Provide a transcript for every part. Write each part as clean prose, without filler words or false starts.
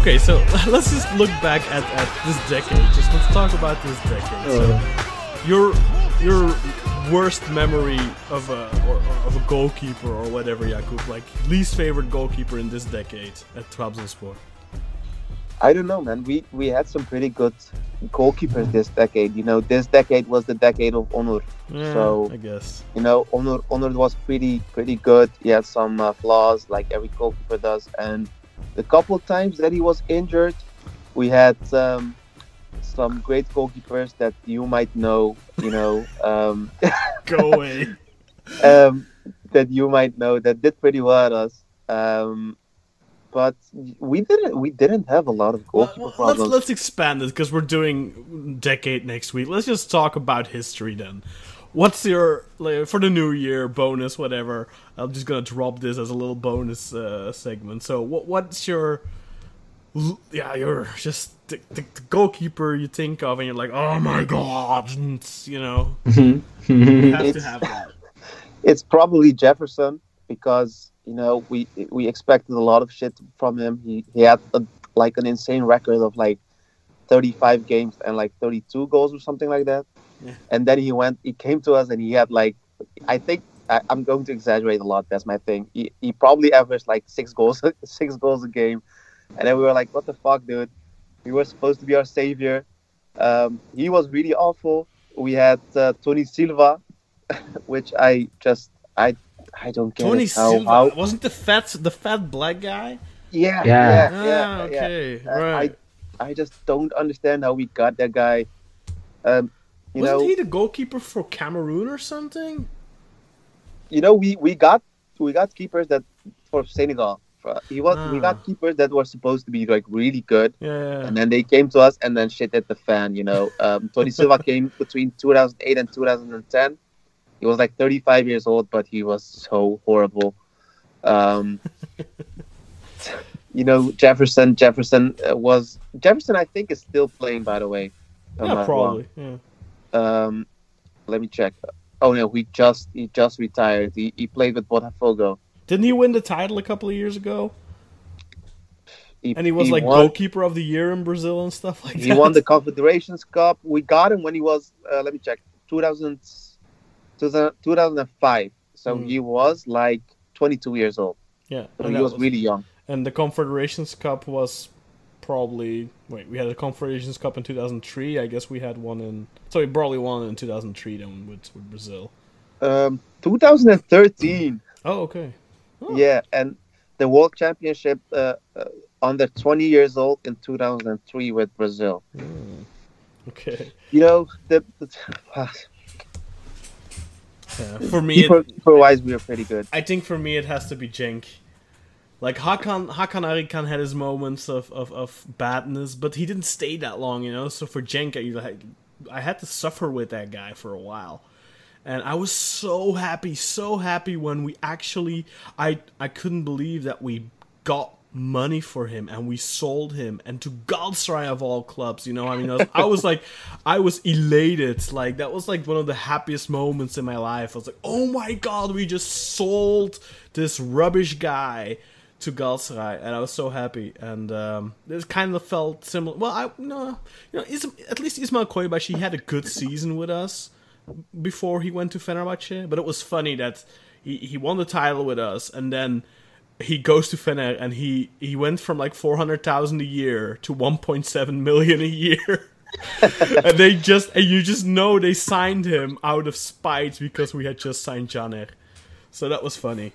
Okay, so let's just look back at this decade. Just let's talk about this decade. So your worst memory of a goalkeeper or whatever, Jakub, like least favorite goalkeeper in this decade at Trabzonspor. I don't know, man. We had some pretty good goalkeepers this decade. You know, this decade was the decade of Onur. Yeah, so I guess, you know, Onur was pretty good. He had some flaws, like every goalkeeper does. And the couple of times that he was injured, we had some great goalkeepers that you might know. You know, go away. That you might know that did pretty well at us. But we didn't have a lot of goalkeeper problems. Let's expand it because we're doing decade next week. Let's just talk about history then. What's your, like, for the new year bonus, whatever? I'm just gonna drop this as a little bonus segment. So what's your the goalkeeper you think of and you're like, oh my god, you know? You have to have that. It's probably Jefferson because, you know, we expected a lot of shit from him. He had an insane record of like 35 games and like 32 goals or something like that. Yeah. And then he came to us and he had like, I think I'm going to exaggerate a lot. That's my thing. He probably averaged like six goals a game. And then we were like, what the fuck, dude? He was supposed to be our savior. He was really awful. We had Tony Silva, which I don't get Tony Silva. How wasn't the fat black guy? Yeah. Okay, right. I just don't understand how we got that guy. Wasn't he the goalkeeper for Cameroon or something? You know, we got keepers that for Senegal. We got keepers that were supposed to be like really good. Yeah. And then they came to us, and then shit hit the fan. You know, Tony Silva came between 2008 and 2010. He was like 35 years old, but he was so horrible. You know, Jefferson, I think, is still playing, by the way. Yeah, probably. Yeah. Let me check. Oh no, he just retired. He played with Botafogo. Didn't he win the title a couple of years ago? He won goalkeeper of the year in Brazil and stuff like that. He won the Confederations Cup. We got him when he was. Let me check. 2005. So he was like 22 years old. Yeah. So he was really young. And the Confederations Cup was we had a Confederations Cup in 2003. I guess we had one in... So we probably won in 2003 then with Brazil. 2013. Oh, okay. Oh. Yeah, and the World Championship under 20 years old in 2003 with Brazil. Mm. Okay. You know, yeah. For me, keeper-wise, we are pretty good. I think for me, it has to be Cenk. Like Hakan Arikan had his moments of badness, but he didn't stay that long, you know. So for Cenk, I had to suffer with that guy for a while, and I was so happy when we actually I couldn't believe that we got money for him and we sold him, and to Galatasaray of all clubs, you know. I mean, I was elated. Like, that was like one of the happiest moments in my life. I was like, oh my god, we just sold this rubbish guy to Galatasaray, and I was so happy. And this kind of felt similar. Well, at least Ismail Koybashi had a good season with us before he went to Fenerbahce. But it was funny that he won the title with us, and then he goes to Fener, and he went from like 400,000 a year to 1.7 million a year. And you just know they signed him out of spite because we had just signed Janer. So that was funny.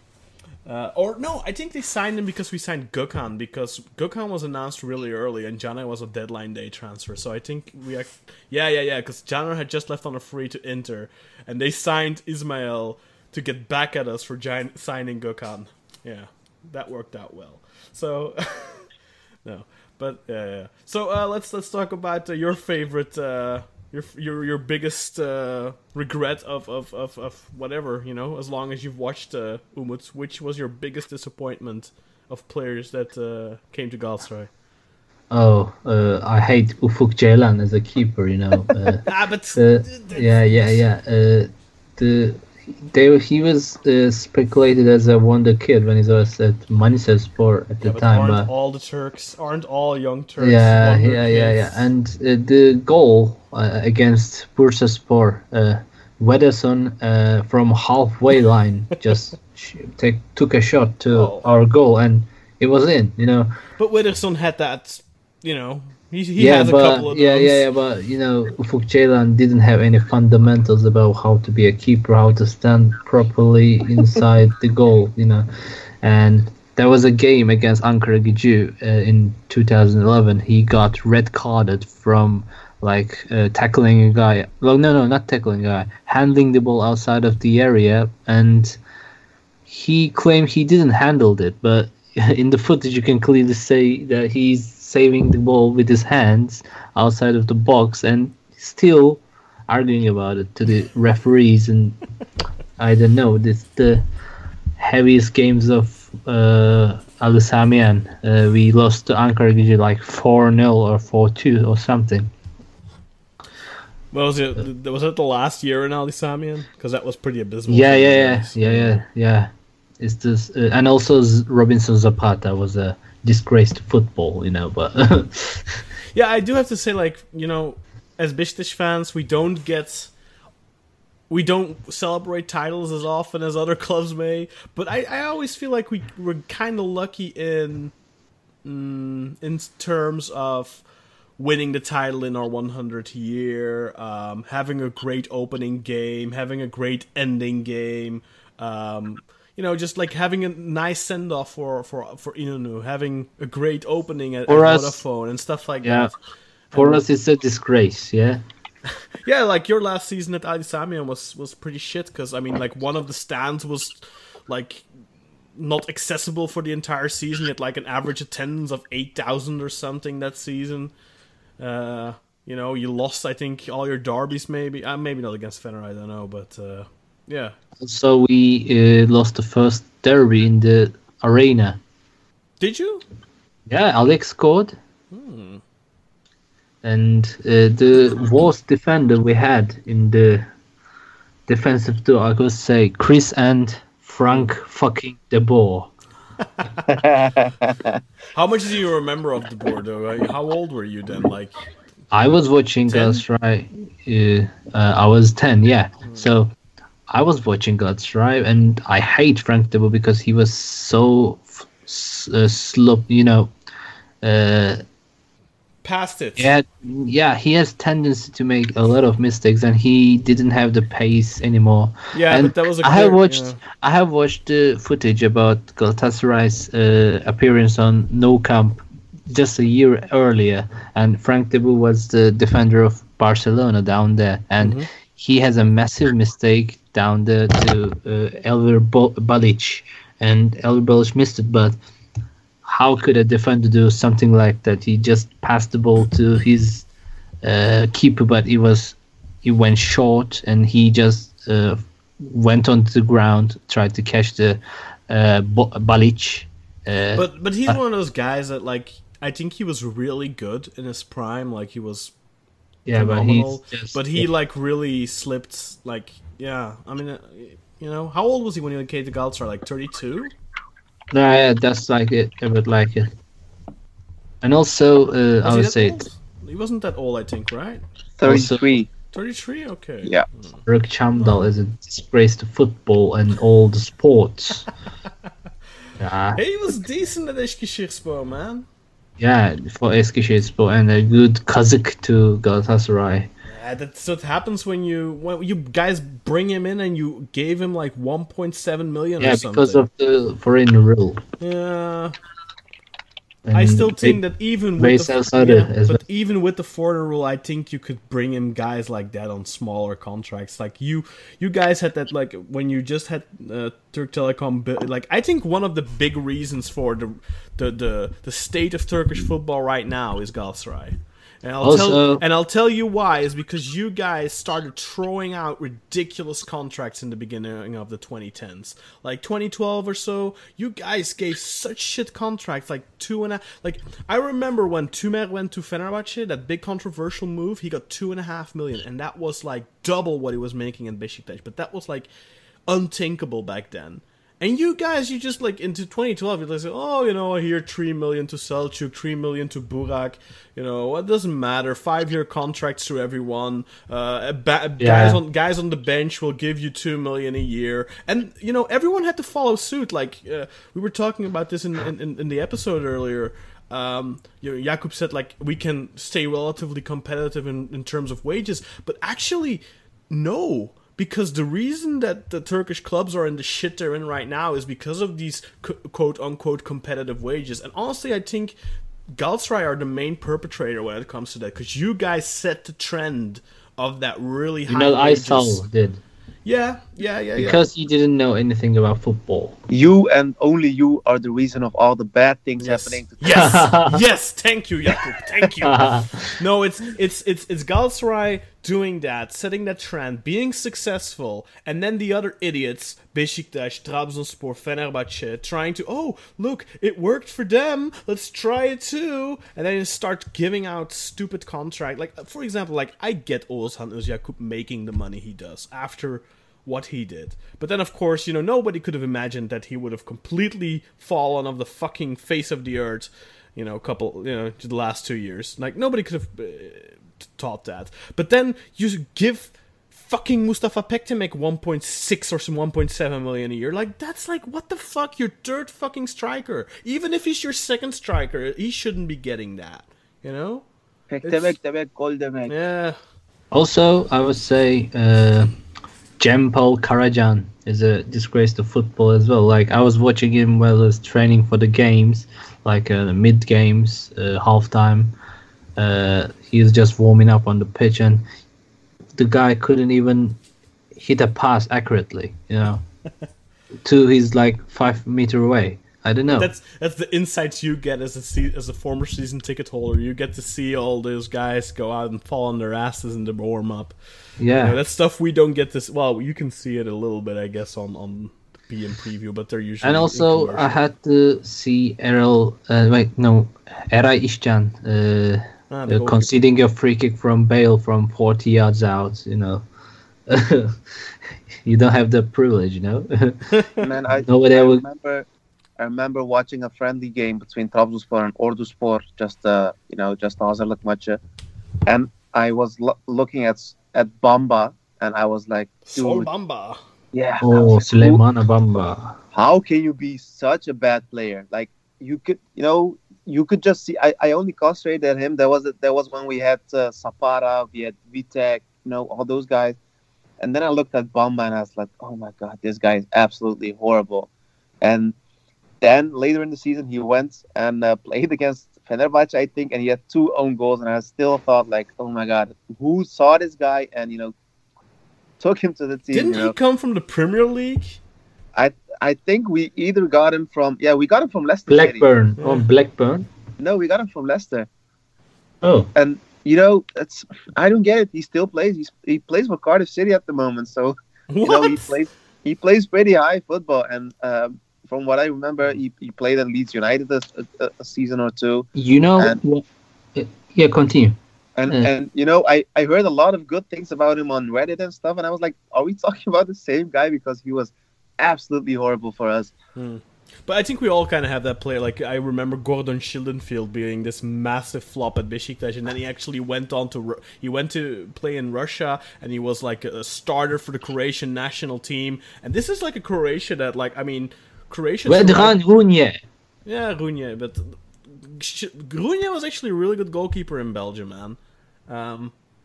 I think they signed him because we signed Gökhan, because Gökhan was announced really early and Janer was a deadline day transfer. So I think because Janer had just left on a free to Inter, and they signed Ismail to get back at us for signing Gökhan. Yeah. That worked out well. So, no, but yeah. So let's talk about your favorite, your biggest regret of whatever, you know. As long as you've watched Umut, which was your biggest disappointment of players that came to Galatasaray? I hate Ufuk Çelan as a keeper, you know. But he was speculated as a wonder kid when he was at Manisaspor at the time. Aren't all the Turks? Aren't all young Turks? Yeah. And the goal against Bursaspor, Wederson from halfway line just took a shot to our goal and it was in. You know. But Wederson had that. You know. He has a couple of those, but you know, Ufuk Çelan didn't have any fundamentals about how to be a keeper, how to stand properly inside the goal, you know. And there was a game against Ankaragücü in 2011. He got red carded from like tackling a guy. Well, no, not tackling a guy, handling the ball outside of the area, and he claimed he didn't handle it, but in the footage you can clearly see that he's saving the ball with his hands outside of the box and still arguing about it to the referees. And I don't know, this the heaviest games of Ali Sami Yen. We lost to Ankaragücü like 4-0 or 4-2 or something. Well, was it the last year in Ali Sami Yen? Because that was pretty abysmal. Yeah. It's this, and also Robinson Zapata was a disgrace to football, you know. But yeah, I do have to say, like, you know, as Bishtash fans, we don't celebrate titles as often as other clubs may. But I always feel like we're kind of lucky in terms of winning the title in our 100th year, having a great opening game, having a great ending game. You know, just like having a nice send off for Inonu, having a great opening at Vodafone and stuff like that. For us, it's a disgrace. Yeah, yeah. Like your last season at Ali Sami Yen was pretty shit because I mean, like one of the stands was like not accessible for the entire season. At like an average attendance of 8,000 or something that season. You know, you lost I think all your derbies. Maybe not against Fener. I don't know, but. Yeah. So we lost the first derby in the arena. Did you? Yeah, Alex scored. And the worst defender we had in the defensive duo, I could say, Chris and Frank fucking de Boer. How much do you remember of de Boer, though? How old were you then? Like, I was watching Galatasaray. I was 10, yeah. So... I was watching Galatasaray and I hate Frank de Boer because he was so slow, you know. Past it. Yeah, he has tendency to make a lot of mistakes and he didn't have the pace anymore. Yeah, and but that was a good I have watched the footage about Galatasaray's appearance on Nou Camp just a year earlier, and Frank de Boer was the defender of Barcelona down there, and he has a massive mistake down there to Elver Balic, and Elver Balic missed it, but how could a defender do something like that? He just passed the ball to his keeper, but he went short, and he just went onto the ground, tried to catch the Balic. But he's one of those guys that, like, I think he was really good in his prime, like he was... Yeah, phenomenal. But he like really slipped. Like, yeah, I mean, you know, how old was he when he came to Galatasaray? Like 32. No, yeah, that's like it. I would like it. And also, I would say he wasn't that old. I think, right? 33. 33. Okay. Yeah. Ruk Chamdal is a disgrace to football and all the sports. Yeah. He was decent at Eskişehirspor, man. Yeah, for Eskişehirspor and a good Kazakh to Galatasaray. Yeah, that's what happens when you guys bring him in and you gave him like 1.7 million or something. Yeah, because of the foreign rule. Yeah. And I still think that even with the foreign rule, I think you could bring in guys like that on smaller contracts. Like you guys had that, like when you just had Turk Telekom. Like I think one of the big reasons for the state of Turkish football right now is Galatasaray, and I'll tell you why is because you guys started throwing out ridiculous contracts in the beginning of the 2010s, like 2012 or so. You guys gave such shit contracts, like I remember when Tümer went to Fenerbahçe, that big controversial move. He got 2.5 million, and that was like double what he was making in Besiktas. But that was like unthinkable back then. And you guys, you just like, into 2012, you're like, oh, you know, here 3 million to Selçuk, 3 million to Burak, you know, it doesn't matter, 5-year contracts to everyone, guys on the bench will give you 2 million a year, and, you know, everyone had to follow suit, like, we were talking about this in the episode earlier, you know, Jakub said, like, we can stay relatively competitive in terms of wages, but actually, no. Because the reason that the Turkish clubs are in the shit they're in right now is because of these quote-unquote competitive wages. And honestly, I think Galatasaray are the main perpetrator when it comes to that. Because you guys set the trend of that really high wages. Aysal did. Yeah. Because you didn't know anything about football. You and only you are the reason of all the bad things happening to Yes, thank you, Jakub. Thank you. No, it's Galatasaray doing that, setting that trend, being successful, and then the other idiots, Besiktas, Trabzonspor, Fenerbahçe, trying to, oh, look, it worked for them, let's try it too, and then you start giving out stupid contract. Like, for example, like, I get Oğuzhan Özyakup making the money he does after what he did. But then, of course, you know, nobody could have imagined that he would have completely fallen off the fucking face of the earth, you know, the last 2 years. Like, nobody could have taught that. But then you give fucking Mustafa Pektemek 1.6 or some 1.7 million a year. Like, that's like, what the fuck? Your third fucking striker. Even if he's your second striker, he shouldn't be getting that, you know? Pektemek, gol demek. Yeah. Also, I would say, Cempol Karacan is a disgrace to football as well. Like, I was watching him while I was training for the games, like mid games, halftime. He was just warming up on the pitch, and the guy couldn't even hit a pass accurately, you know, to his like 5 meter away. I don't know. That's the insights you get as a former season ticket holder. You get to see all those guys go out and fall on their asses in the warm up. Yeah, you know, that's stuff we don't get this. Well, you can see it a little bit, I guess, on PM preview, but they're usually. And also, I had to see Eray Işcan conceding a free kick from Bale from 40 yards out. You know, you don't have the privilege, you know. Man, I remember watching a friendly game between Trabzonspor and Orduspor, just hazırlık maçı, and I was looking at Bamba, and I was like, Sol Bamba, yeah, oh, Suleymana Bamba. How can you be such a bad player? Like, you could just see. I only concentrated at him. There was when we had Sapara, we had Vitek, you know, all those guys, and then I looked at Bamba and I was like, oh my god, this guy is absolutely horrible, and then later in the season, he went and played against Fenerbahce, I think, and he had 2 own goals. And I still thought, like, oh my god, who saw this guy and, you know, took him to the team? Didn't he come from the Premier League? I think we either got him from Leicester. Blackburn. Yeah. Oh, Blackburn. No, we got him from Leicester. Oh, and you know, I don't get it. He still plays. He plays for Cardiff City at the moment, so you know, he plays pretty high football and. From what I remember, he played at Leeds United a season or two. You know, continue. And you know, I heard a lot of good things about him on Reddit and stuff, and I was like, are we talking about the same guy? Because he was absolutely horrible for us. Hmm. But I think we all kind of have that player. Like, I remember Gordon Schildenfield being this massive flop at Besiktas, and then he actually went on to play in Russia, and he was like a starter for the Croatian national team. And this is like a Croatia that, like, I mean, Croatia. Vedran Runje. Yeah, Runje. But Runje was actually a really good goalkeeper in Belgium, man.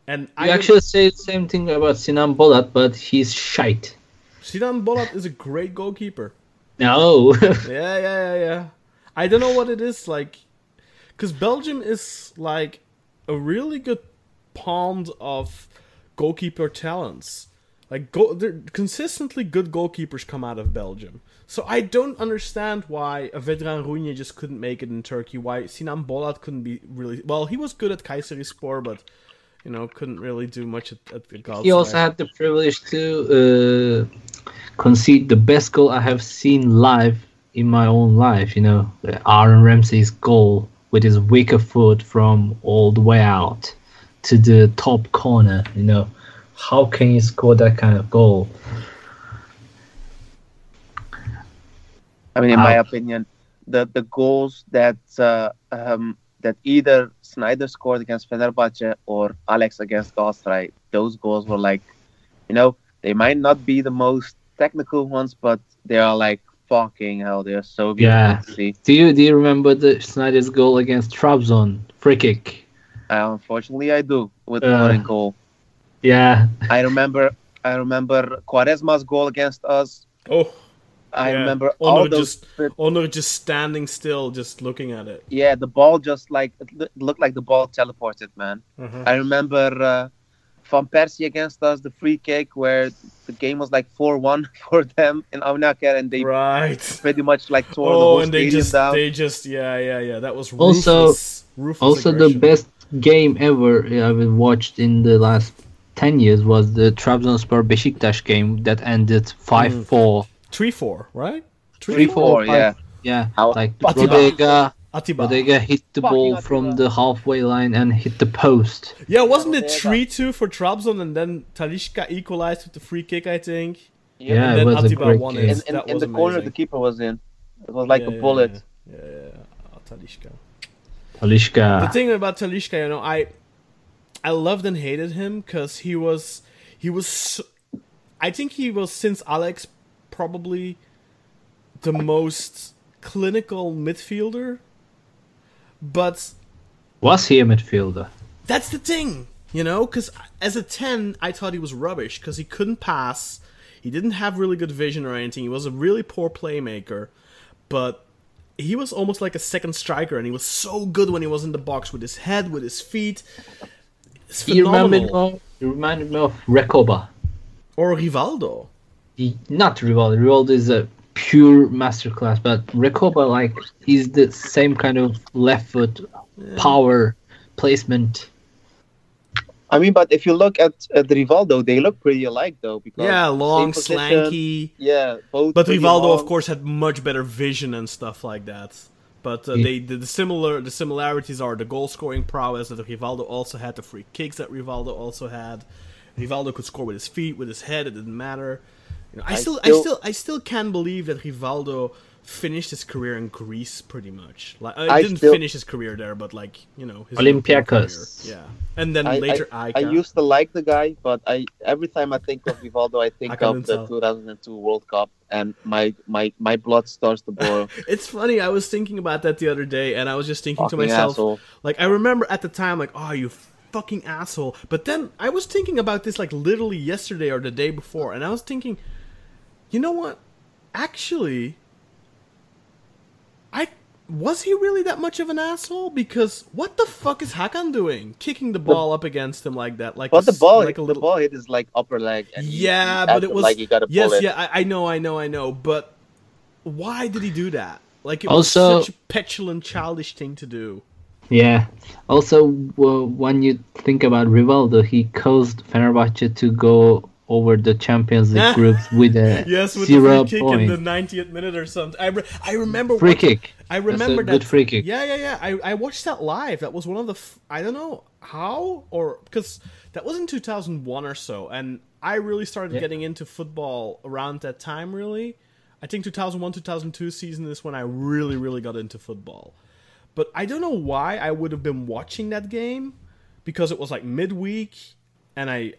And I actually say the same thing about Sinan Bolat, but he's shite. Sinan Bolat is a great goalkeeper. No. Yeah. I don't know what it is, like, because Belgium is like a really good pond of goalkeeper talents. Like, consistently good goalkeepers come out of Belgium. So I don't understand why Vedran Runje just couldn't make it in Turkey. Why Sinan Bolat couldn't be really well. He was good at Kayserispor, but you know, couldn't really do much at the Galatasaray. He also had the privilege to concede the best goal I have seen live in my own life, you know, Aaron Ramsey's goal with his weaker foot from all the way out to the top corner, you know. How can you score that kind of goal? I mean, in my opinion, the goals that that either Snyder scored against Fenerbahçe or Alex against Galatasaray, those goals were like, you know, they might not be the most technical ones, but they are like, fucking hell, they are so beautiful to see. Do you remember the Snyder's goal against Trabzon? Free kick. Unfortunately, I do, with one goal. Yeah. I remember Quaresma's goal against us. Oh. I remember all those... Onur just standing still, just looking at it. Yeah, the ball just like... It looked like the ball teleported, man. Mm-hmm. I remember Van Persie against us, the free kick, where the game was like 4-1 for them in Aunaker, and they pretty much like tore the whole stadium down. They just... That was ruthless. Also the best game ever I've watched in the last 10 years was the Trabzonspor Besiktas game that ended 5-4. 3-4, right? 3-4, yeah. Yeah, like Atiba hit the ball from the halfway line and hit the post. Yeah, wasn't it 3-2 for Trabzon, and then Talisca equalized with the free kick, I think? Yeah, and then Atiba won it. In the corner the keeper was in. It was like a bullet. Yeah. Talisca. The thing about Talisca, you know, I loved and hated him because he was I think he was, since Alex, probably the most clinical midfielder. But was he a midfielder? That's the thing, you know, because as a 10, I thought he was rubbish because he couldn't pass. He didn't have really good vision or anything. He was a really poor playmaker, but he was almost like a second striker, and he was so good when he was in the box with his head, with his feet. It's phenomenal. You reminded me of Recoba. Or Rivaldo. Not Rivaldo. Rivaldo is a pure masterclass, but Recoba, like, he's the same kind of left foot power placement. I mean, but if you look at Rivaldo, they look pretty alike, though. Because long, slanky. Yeah, both. But Rivaldo, of course, had much better vision and stuff like that. But the similarities are the goal-scoring prowess that Rivaldo also had, the free kicks that Rivaldo also had. Rivaldo could score with his feet, with his head. It didn't matter. You know, I still can't believe that Rivaldo finished his career in Greece, pretty much. Like, he didn't finish his career there, but like, you know, his Olympiacos. Yeah, and then later I used to like the guy, but every time I think of Rivaldo, I think of the 2002 World Cup, and my blood starts to boil. It's funny. I was thinking about that the other day, and I was just thinking to myself, asshole. Like, I remember at the time, like, oh, you fucking asshole. But then I was thinking about this like literally yesterday or the day before, and I was thinking, you know what? Actually, was he really that much of an asshole? Because what the fuck is Hakan doing? Kicking the ball up against him like that. Like, the ball hit his like upper leg. And he but it was like he got a bullet. Yeah, I know. But why did he do that? Like, it was such a petulant, childish thing to do. Yeah. Also, when you think about Rivaldo, he caused Fenerbahçe to go over the Champions League groups with a 0 point. Free kick in the 90th minute or something. I remember free kick. I remember that good free kick. Yeah. I watched that live. That was one of the I don't know how, or because that was in 2001 or so, and I really started getting into football around that time. Really, I think 2001-2002 season is when I really got into football. But I don't know why I would have been watching that game, because it was like midweek. And I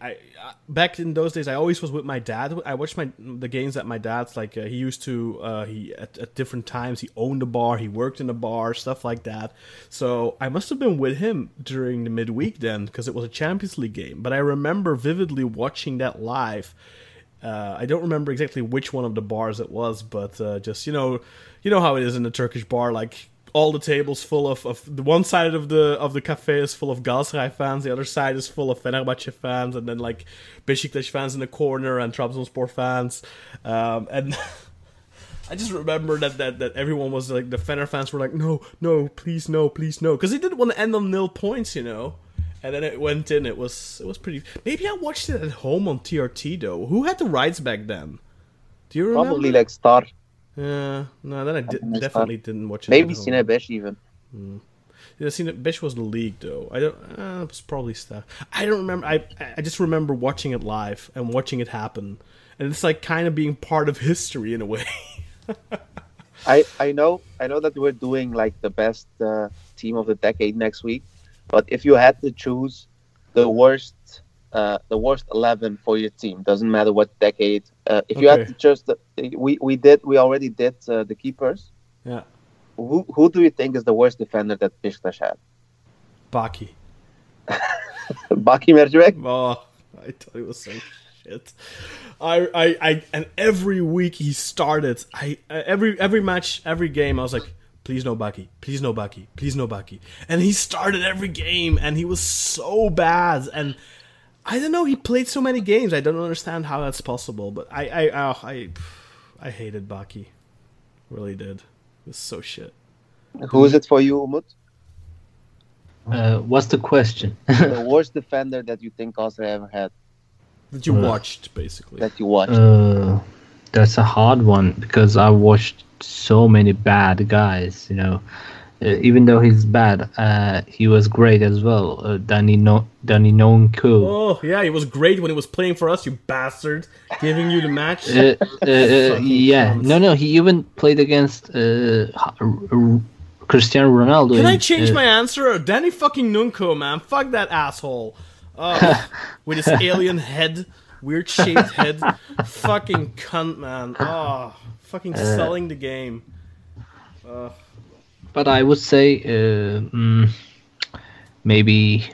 back in those days, I always was with my dad. I watched the games at my dad's. Like, he used to, at different times, he owned a bar, he worked in a bar, stuff like that. So I must have been with him during the midweek then, because it was a Champions League game. But I remember vividly watching that live. I don't remember exactly which one of the bars it was, but just, you know how it is in the Turkish bar, like, all the tables full of the one side of the cafe is full of Galatasaray fans, the other side is full of Fenerbahçe fans, and then like Besiktas fans in the corner and Trabzonspor fans, and I just remember that everyone was like, the Fener fans were like, no, please no, because they didn't want to end on nil points, you know. And then it went in. It was pretty. Maybe I watched it at home on TRT though. Who had the rights back then? Do you remember? Probably like Star. Yeah, no, then I definitely didn't watch it. Maybe Sinan Bolat even. Mm. Yeah, Sinan Bolat was in the league though. I don't. It was probably Star. I don't remember. I just remember watching it live and watching it happen, and it's like kind of being part of history in a way. I know that we're doing like the best team of the decade next week, but if you had to choose the worst 11 for your team, doesn't matter what decade. If you had to choose, we already did the keepers. Yeah. Who do you think is the worst defender that Pishtash had? Baki. Baki Merjurek? Oh, I thought he was so shit. And every week he started. Every match, every game, I was like, please no Baki, please no Baki, please no Baki. And he started every game, and he was so bad. And I don't know, he played so many games. I don't understand how that's possible. But I hated Baki, really did. It was so shit. Who is it for you, Umut? What's the question? The worst defender that you think Galatasaray ever had. That you watched, basically. That you watched. That's a hard one, because I watched so many bad guys, you know. Even though he's bad, he was great as well. Danny Nonku. Oh, yeah, he was great when he was playing for us, you bastard. Giving you the match. Yeah, no, he even played against Cristiano Ronaldo. Can I change my answer? Danny fucking Nunko, man. Fuck that asshole. With his alien head. Weird shaped head. Fucking cunt, man. Oh, fucking selling the game. But I would say maybe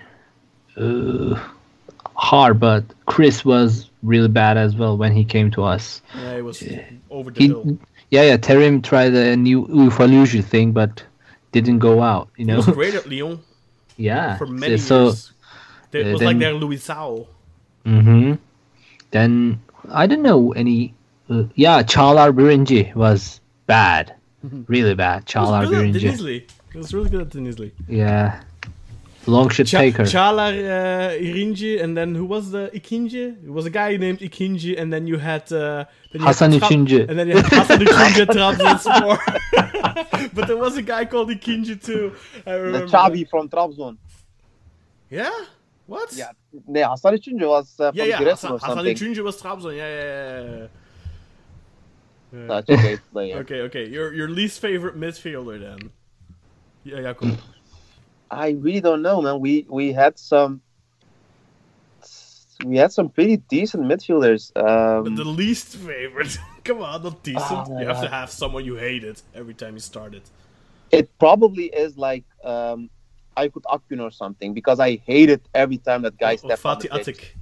hard, but Chris was really bad as well when he came to us. Yeah, he was over the hill. Yeah, Terim tried a new Ufaluju thing, but didn't go out, you know. He was great at Lyon. Yeah. For many years. It was like their Luisao. Mm-hmm. Then, I don't know any... Çağlar Birinci was bad. Really bad. Çağlar Birinci. He was really good at Denizli. Yeah. Long shot taker. Çağlar Birinci, and then who was the Ikinci? It was a guy named Ikinci, and then you had... Hasan Üçüncü. And then you had Hasan Üçüncü at Trabzonspor. But there was a guy called Ikinci too. I remember. The Chavi from Trabzon. Yeah? What? Yeah, Hasan Üçüncü was from Giresun or something. Hasan Üçüncü was Trabzon, yeah. Such a great player. Okay. Your least favorite midfielder then? Yeah, Jakob. I really don't know, man. We had some pretty decent midfielders. But the least favorite? Come on, not decent. You have to have someone you hated every time you started. It probably is like Aykut Akgün or something, because I hated every time that guy stepped on the pitch.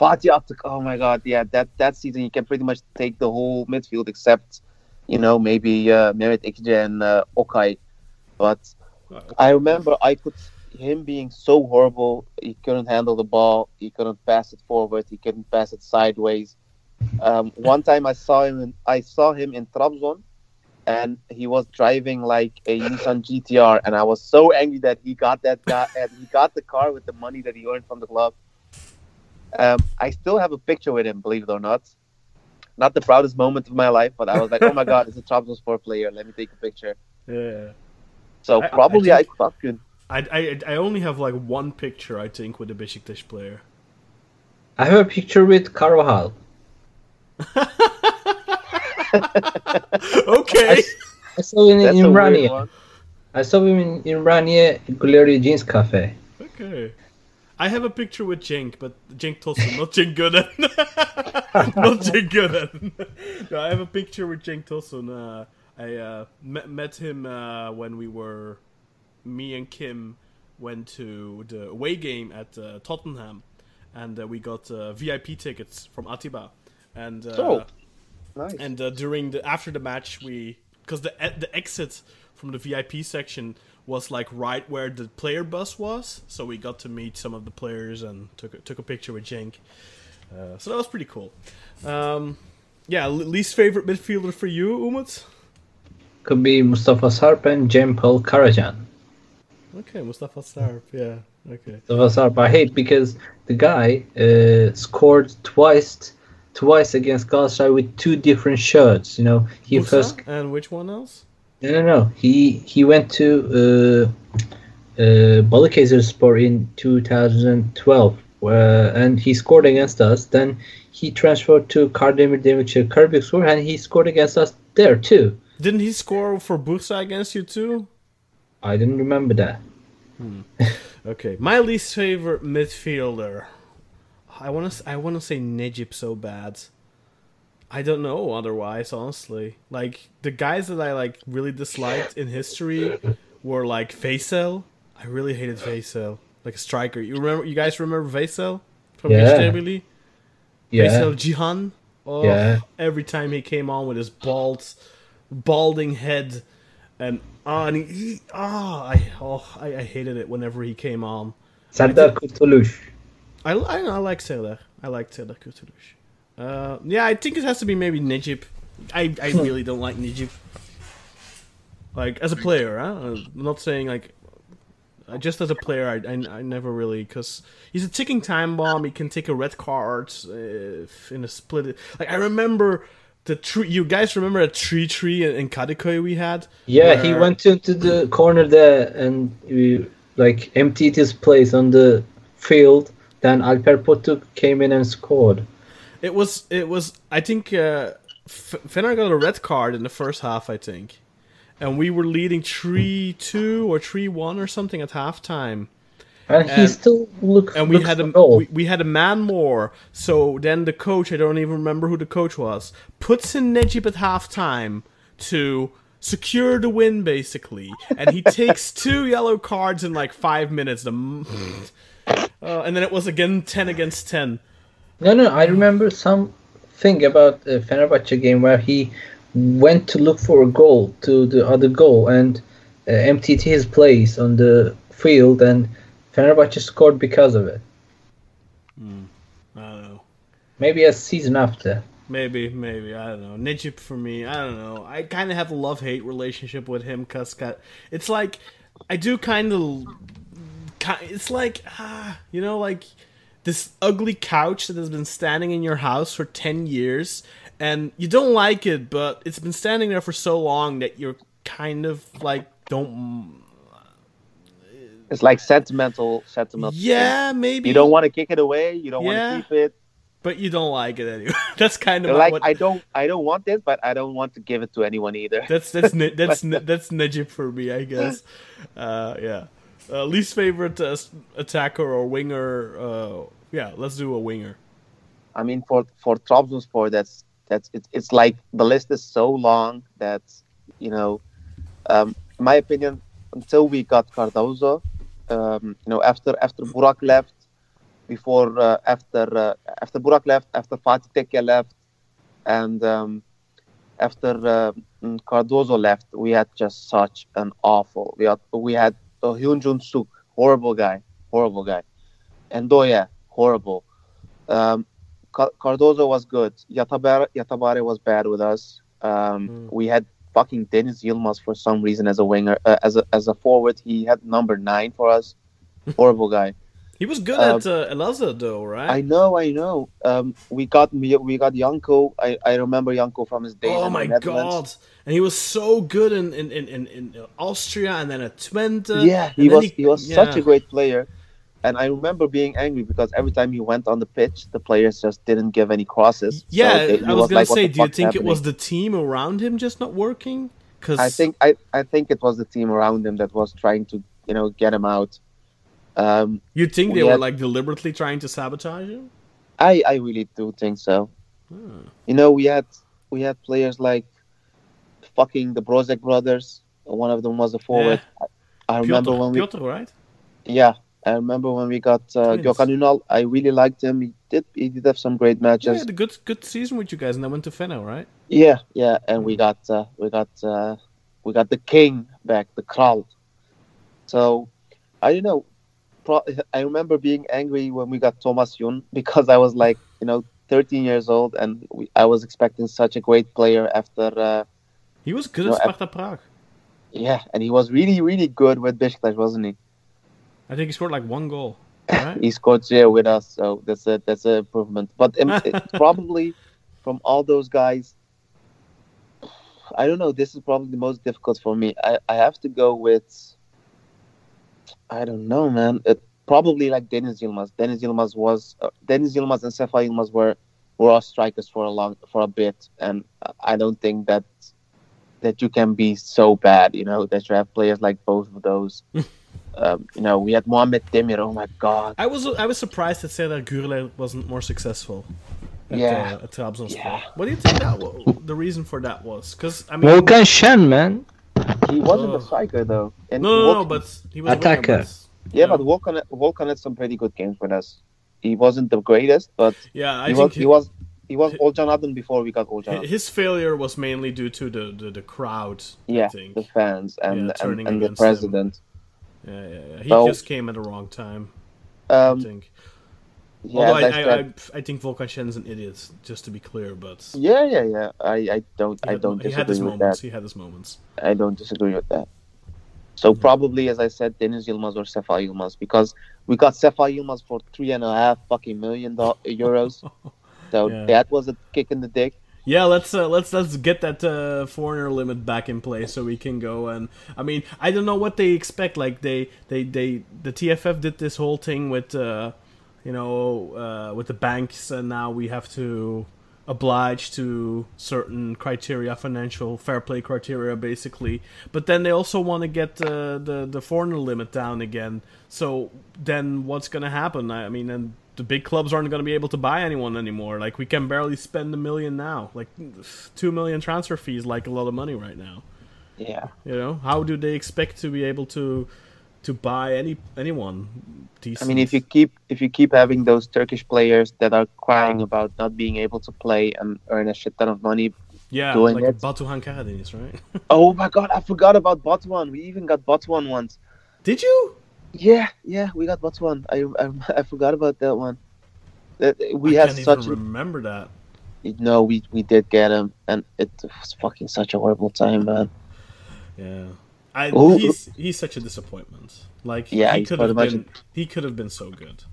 Fatih Atık, oh my god, yeah, that season you can pretty much take the whole midfield except, you know, maybe Mehmet Ekici and Okay. But I remember him being so horrible. He couldn't handle the ball, he couldn't pass it forward, he couldn't pass it sideways. One time I saw him in Trabzon, and he was driving like a Nissan GTR, and I was so angry that he got that guy, and he got the car with the money that he earned from the club. I still have a picture with him, believe it or not. Not the proudest moment of my life, but I was like, oh my god, it's a Trabzonspor player. Let me take a picture. Yeah. So probably I only have like one picture, I think, with a Besiktas player. I have a picture with Carvajal. Okay. I saw him in Raniye. I saw him in Raniye Guleri Jeans Cafe. Okay. I have a picture with Cenk, but Cenk Tosun, not Cenk Gönen. Not Cenk Gönen. No, I have a picture with Cenk Tosun. I met him when me and Kim went to the away game at Tottenham, and we got VIP tickets from Atiba. And nice. And after the match, because the exit from the VIP section was like right where the player bus was, so we got to meet some of the players and took a picture with Cenk. So that was pretty cool. Least favorite midfielder for you, Umut? Could be Mustafa Sarp and Cempel Karajan. Okay, Mustafa Sarp, yeah. Okay. Mustafa Sarp, I hate because the guy scored twice against Galatasaray with two different shirts, you know. He Musa? First and which one else? No. He went to Balıkesirspor in 2012, and he scored against us. Then he transferred to Kardemir Demirci Karabükspor, and he scored against us there too. Didn't he score for Bursa against you too? I didn't remember that. Okay, my least favorite midfielder. I want to say Necip so bad. I don't know otherwise, honestly. Like, the guys that I, like, really disliked in history were, like, Veysel. I really hated Veysel. Like a striker. You guys remember Veysel? From Eskişehir? Yeah. Veysel Cihan? Oh, yeah. Every time he came on with his balding head and I hated it whenever he came on. Serdar Kurtuluş. I like Serdar. I like Serdar Kurtuluş. I think it has to be maybe Necip. I really don't like Necip. Like, as a player, huh? I'm not saying, like, just as a player, I never really, because he's a ticking time bomb. He can take a red card in a split. Like, I remember you guys remember a 3-3 in Kadıköy we had? Yeah, he went into the corner there and we, like, emptied his place on the field. Then Alper Potuk came in and scored. It was. I think Fener got a red card in the first half, I think. And we were leading 3-2 or 3-1 or something at halftime. And he still looked. And we had a man more. So then the coach, I don't even remember who the coach was, puts in Necip at halftime to secure the win, basically. And he takes 2 yellow cards in like 5 minutes. And then it was again 10 against 10. No, I remember something about the Fenerbahçe game where he went to look for a goal to the other goal and emptied his place on the field, and Fenerbahçe scored because of it. I don't know. Maybe a season after. Maybe. I don't know. Necip for me, I don't know. I kind of have a love-hate relationship with him because it's like, I do kind of... It's like, you know, like... This ugly couch that has been standing in your house for 10 years, and you don't like it, but it's been standing there for so long that you're kind of like, don't... It's like sentimental. Yeah, maybe. You don't want to kick it away, you don't want to keep it. But you don't like it anyway. That's kind of like, what... I don't want this, but I don't want to give it to anyone either. That's Necip for me, I guess. Least favorite attacker or winger? Let's do a winger. I mean, for Trabzonspor, that's it's like the list is so long that, you know, in my opinion, until we got Cardozo, you know, after Burak left, after Burak left, after Fatih Tekke left, and after Cardozo left, we had just such an awful. We had Hyun Jun Suk, horrible guy. Endoya, horrible. Cardozo was good. Yatabare was bad with us. We had fucking Deniz Yilmaz for some reason as a winger, as a forward. He had number 9 for us. Horrible guy. He was good at Elazığ though, right? I know. We got Janko. I remember Janko from his days. Oh my God! And he was so good in Austria and then at Twente. Yeah, he was such a great player. And I remember being angry because every time he went on the pitch, the players just didn't give any crosses. Yeah, so I was gonna say, do you think happening? It was the team around him just not working? Because I think it was the team around him that was trying to, you know, get him out. You think they were like deliberately trying to sabotage him? I really do think so. You know, we had players like fucking the Brozek brothers. One of them was a forward. Yeah. Piotr, right? Yeah, I remember when we got Gökhan Ünal. I really liked him. He did have some great matches. Yeah, the good season with you guys, and then went to Fener, right? Yeah, and we got the king back, the Kral. So I don't know. I remember being angry when we got Thomas Yun because I was like, you know, 13 years old and I was expecting such a great player after... he was good at Sparta Prague. Yeah, and he was really, really good with Besiktas, wasn't he? I think he scored like 1 goal. Right? He scored 0 with us, so that's an improvement. But probably from all those guys, I don't know, this is probably the most difficult for me. I have to go with... I don't know, man. Probably like Deniz Yilmaz. Deniz Yilmaz and Sefa Yilmaz were all strikers for a bit, and I don't think that that you can be so bad, you know, that you have players like both of those. You know, we had Muhammed Demir. Oh my God! I was surprised that Serdar Gürler wasn't more successful. At Trabzonspor. Yeah. What do you think the reason for that was? Because I mean, Volkan Şen, man. He wasn't a striker though. And no, but he was attacker. But Volkan had some pretty good games with us. He wasn't the greatest, but I think he was. He was Old John Upton before we got Old John Upton. His failure was mainly due to the crowd. Yeah, I think. The fans and the president. Yeah. He just came at the wrong time. I think. Although I think Volkan Şen's an idiot, just to be clear. But yeah. I don't disagree with that. He had his moments. I don't disagree with that. So probably, as I said, Deniz Yılmaz or Sefa Yılmaz, because we got Sefa Yılmaz for €3.5 million. So that was a kick in the dick. Yeah, let's get that foreigner limit back in place so we can go and... I mean, I don't know what they expect. Like, the TFF did this whole thing with the banks, and now we have to oblige to certain criteria, financial fair play criteria, basically. But then they also want to get the foreigner limit down again. So then what's going to happen? I mean, and the big clubs aren't going to be able to buy anyone anymore. Like, we can barely spend $1 million now. Like, $2 million transfer fees, like a lot of money right now. Yeah. You know, how do they expect to be able to buy anyone decent? I mean, if you keep having those Turkish players that are crying about not being able to play and earn a shit ton of money. Yeah, doing like Batuhan Karadeniz, right? Oh my God, I forgot about Batuhan. We even got Batuhan once. Did you? Yeah, we got Batuhan. I forgot about that one. Remember that. No, we did get him, and it was fucking such a horrible time, man. Yeah, he's such a disappointment. Like, he could have been so good.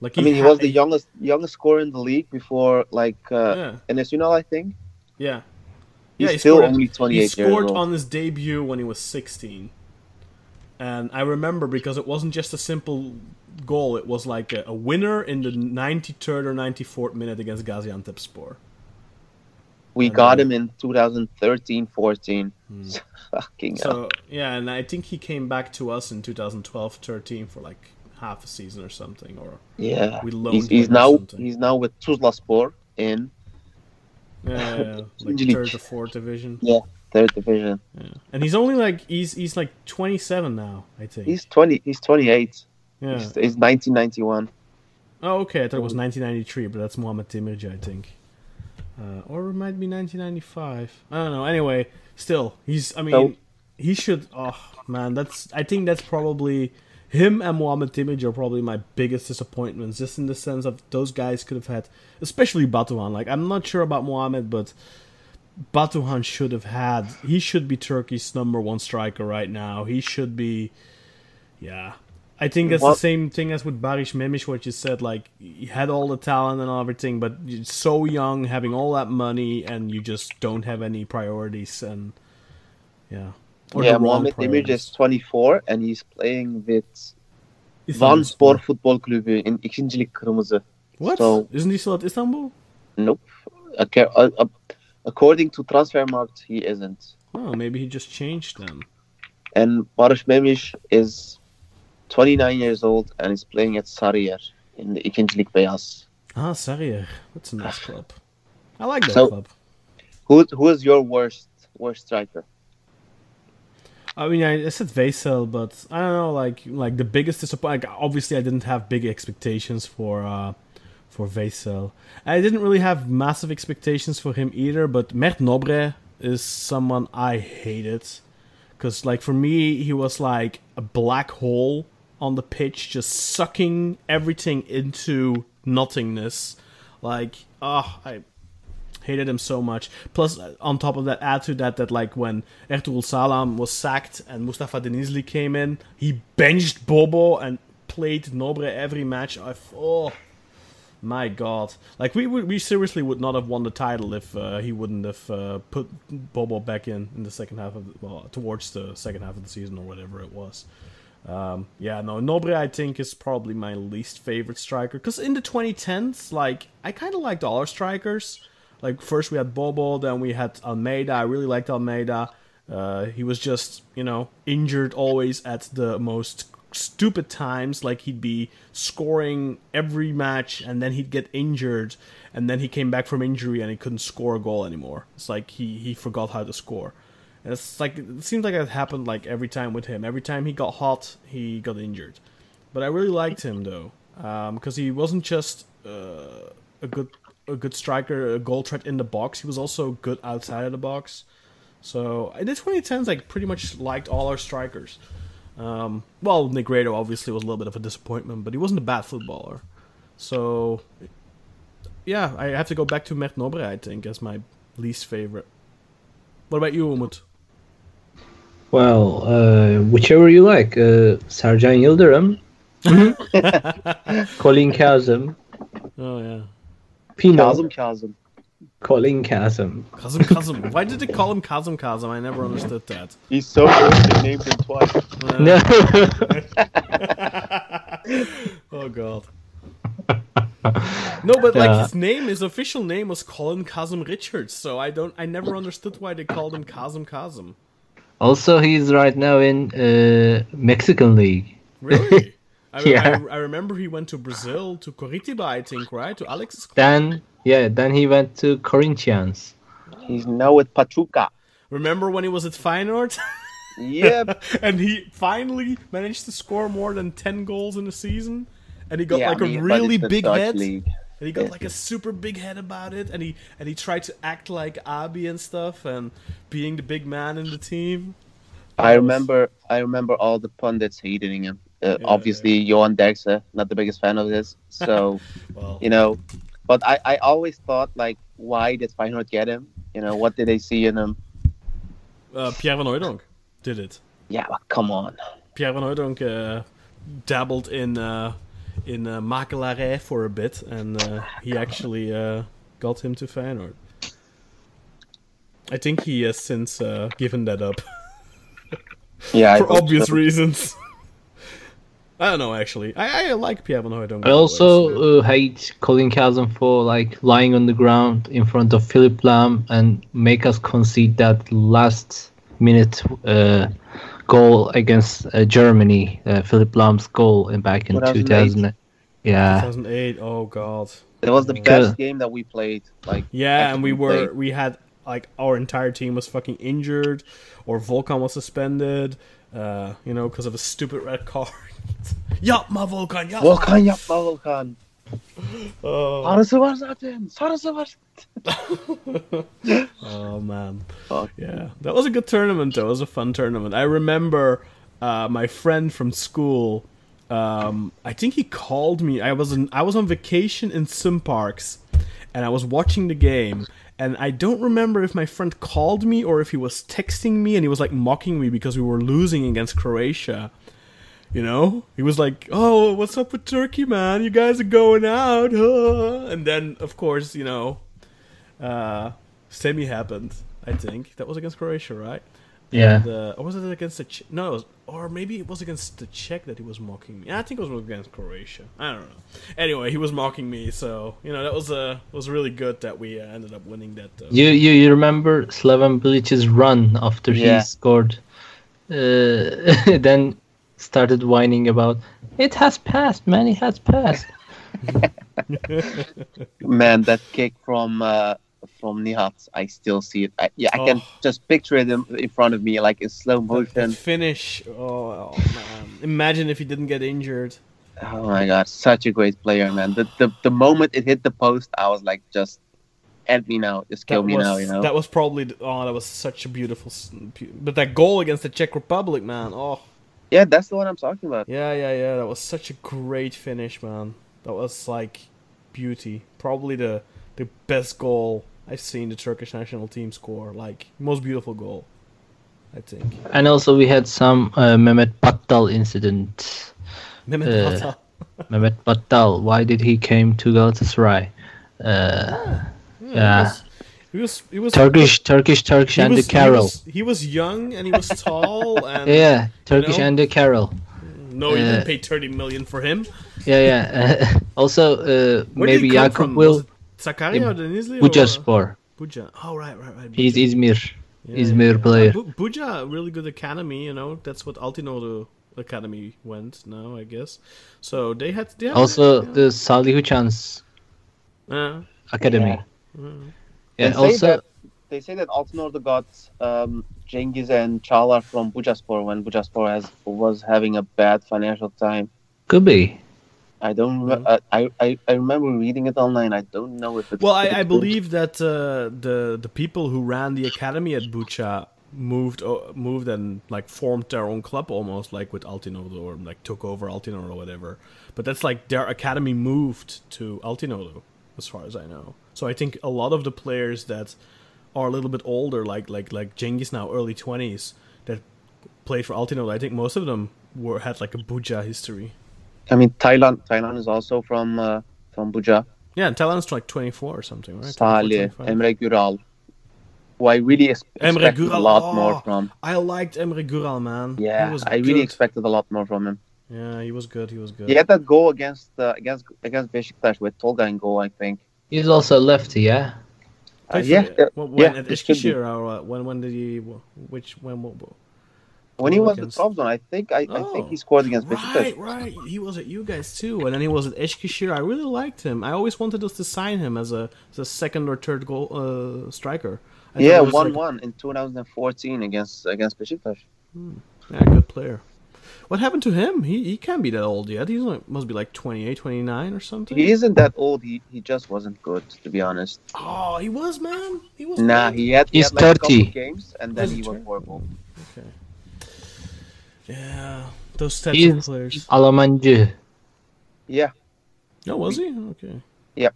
Like, he was the youngest scorer in the league before, like, Enesunal, I think. Yeah, he's still only 28 years old. He scored on his debut when he was 16. And I remember because it wasn't just a simple goal. It was like a winner in the 93rd or 94th minute against Gaziantepspor. We got him in 2013-14. Fucking hell. Yeah, and I think he came back to us in 2012-13 for like half a season or something. We loaned He's now with Tuzlaspor in... like third or fourth division. Yeah. Third division, and he's only like he's like 27 now, I think. He's 28. Yeah, he's 1991. Oh, okay. I thought it was 1993, but that's Muhammed Demirci, I think, or it might be 1995. I don't know. Anyway, still, he should. Oh man, I think that's probably him and Muhammed Demirci are probably my biggest disappointments, just in the sense of those guys could have had, especially Batuhan. Like, I'm not sure about Muhammed, but Batuhan should have had... He should be Turkey's #1 striker right now. He should be... Yeah. I think that's the same thing as with Barış Memiş, what you said. Like, he had all the talent and everything, but you're so young, having all that money, and you just don't have any priorities. And Muhammed Demir is 24, and he's playing with Vanspor Football Club in 2. Lig Kırmızı. What? So, isn't he still at Istanbul? Nope. Okay. According to Transfermarkt, he isn't. Oh, maybe he just changed them. And Barış Memiş is 29 years old and is playing at Sarıyer in the 2. Lig Beyaz. Ah, Sarıyer. That's a nice club. I like that club. Who is your worst striker? I mean, I said Veysel, but I don't know, like the biggest disappointment. Like, obviously, I didn't have big expectations for Veysel. I didn't really have massive expectations for him either, but Mert Nobre is someone I hated. Because, like, for me, he was like a black hole on the pitch, just sucking everything into nothingness. Like, I hated him so much. Plus, on top of that, add to that, like, when Ertuğrul Sağlam was sacked and Mustafa Denizli came in, he benched Bobo and played Nobre every match. My God. Like, we seriously would not have won the title if he wouldn't have put Bobo back in the second half towards the second half of the season or whatever it was. Nobre, I think, is probably my least favorite striker. Because in the 2010s, like, I kind of liked all our strikers. Like, first we had Bobo, then we had Almeida. I really liked Almeida. He was just, you know, injured always at the most stupid times. Like, he'd be scoring every match, and then he'd get injured, and then he came back from injury and he couldn't score a goal anymore. It's like he forgot how to score. And it's like, it seems like that happened like every time with him. Every time he got hot, he got injured. But I really liked him though, because he wasn't just a good striker, a goal threat in the box. He was also good outside of the box. So in the 2010s, I pretty much liked all our strikers. Well, Negredo obviously was a little bit of a disappointment, but he wasn't a bad footballer. So, yeah, I have to go back to Mert Nobre, I think, as my least favorite. What about you, Umut? Well, whichever you like. Sercan Yıldırım. Colin Kazım. Oh, yeah. Pino. Kazım. Colin Kazım. Kazım. Why did they call him Kazım? I never understood that. He's so good, they named him twice. No. Oh, God. No, but like his name, his official name was Colin Kazım Richards, so I never understood why they called him Kazım. Also, he's right now in Mexican League. Really? I remember he went to Brazil, to Coritiba, I think, right? To Alex's club. Then he went to Corinthians. He's now with Pachuca. Remember when he was at Feyenoord? Yep. And he finally managed to score more than 10 goals in a season? And he got a really big Dutch head. League. And he got a super big head about it. And he tried to act like Abi and stuff, and being the big man in the team. I remember all the pundits hating him. Obviously, Johan Derksen, not the biggest fan of this. So, well, you know, but I always thought, like, why did Feyenoord get him? You know, what did they see in him? Pierre van Hooijdonk did it. Yeah, but come on. Pierre van Hooijdonk dabbled in Makelaar for a bit, and he actually got him to Feyenoord. I think he has since given that up. Yeah, for obvious reasons. I don't know, actually. I like Pierre van Hooijdonk. I also hate Colin Kazım for like lying on the ground in front of Philip Lahm and make us concede that last minute goal against Germany, Philip Lahm's goal back in 2008. Yeah. 2008. Oh God. It was the best game that we played. Like and we had like our entire team was fucking injured, or Volkan was suspended, you know, because of a stupid red card. Volkan yapma. Sarısı var zaten. Oh man. Yeah. That was a good tournament though. It was a fun tournament. I remember my friend from school, I think he called me. I was on vacation in Sim Parks and I was watching the game, and I don't remember if my friend called me or if he was texting me, and he was like mocking me because we were losing against Croatia. You know, he was like, "Oh, what's up with Turkey, man? You guys are going out." And then, of course, you know, semi happened. I think that was against Croatia, right? Yeah. And, or was it against the Czech? No, it was, or maybe it was against the Czech that he was mocking me. I think it was against Croatia. I don't know. Anyway, he was mocking me, so you know that was really good that we ended up winning that. You remember Slaven Bilic's run after he scored? Then started whining about, "It has passed, man, it has passed." Man, that kick from Nihat, I still see it. I can just picture it in front of me, like in slow motion. The finish. Oh, man. Imagine if he didn't get injured. Oh my God, such a great player, man. The moment it hit the post, I was like, just end me now, just kill me now, you know? That was probably, that was such a beautiful... But that goal against the Czech Republic, man, Yeah, that's the one I'm talking about. Yeah. That was such a great finish, man. That was like beauty. Probably the best goal I've seen the Turkish national team score. Like, most beautiful goal, I think. And also we had some Mehmet Battal incident. Mehmet Battal. Why did he came to Galatasaray? He was Turkish Andy Carroll. He was young and he was tall and Turkish, you know? Andy Carroll. No, you didn't pay 30 million for him. Also, maybe Jakob will. Sakarya or Denizli? Bucaspor. Buca. Oh, right. Buca. He's Izmir. Yeah, Izmir player. Buca, really good academy, you know. That's what Altinoğlu academy went now, I guess. So they had... the Salih Uçan's academy. Yeah. And they say that Altinoğlu got Cengiz and Çağlar from Bucaspor when Bucaspor was having a bad financial time. Could be. I don't. I remember reading it online. I don't know if it's... Well, I believe that the people who ran the academy at Buca moved and like formed their own club almost, like with Altinoğlu, or like took over Altinoğlu or whatever. But that's like their academy moved to Altinoğlu, as far as I know. So I think a lot of the players that are a little bit older, like Cengiz now, early 20s, that played for Altinoğlu, I think most of them had like a Buca history. I mean, Taylan is also from Buca. Yeah, and Taylan's like 24 or something, right? Salih, Emre Gural, who I really expected a lot more from. I liked Emre Gural, man. Yeah, I really expected a lot more from him. Yeah, he was good. He had that goal against Besiktas with Tolga in goal, I think. He's also lefty, yeah. At Eskişehir, when he was against... with Trabzon, I think. I think he scored against Besiktas. Right. He was at you guys too, and then he was at Eskişehir. I really liked him. I always wanted us to sign him as a second or third goal striker. 1-1 in 2014 against Besiktas. Yeah, good player. What happened to him? He can't be that old yet. He must be like 28, 29 or something. He isn't that old. He just wasn't good, to be honest. Oh, he was, man. He was. Nah, he had like 30. A couple games, and then he was horrible. Okay. Yeah, those types of players. Alamancı. Yeah. No, was he? Okay. Yeah.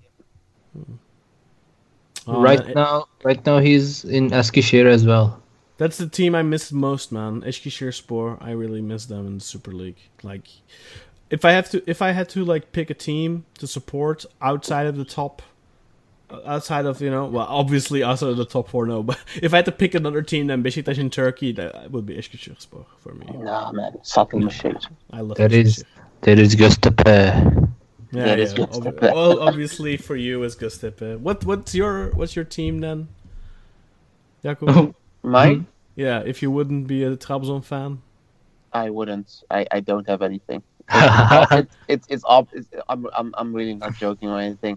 Oh, right now he's in Eskişehir as well. That's the team I miss most, man. Eskişehirspor. I really miss them in the Super League. Like, if I had to like pick a team to support outside of the top, obviously outside of the top four, no. But if I had to pick another team than Beşiktaş in Turkey, that would be Eskişehirspor for me. Nah, man, something shit. I love that. There is Göztepe. Yeah, there is Göztepe. Well, obviously for you is Göztepe. What's your team then, Jakub? Mine? Mm-hmm. Yeah, if you wouldn't be a Trabzon fan, I wouldn't. I don't have anything. I'm really not joking or anything.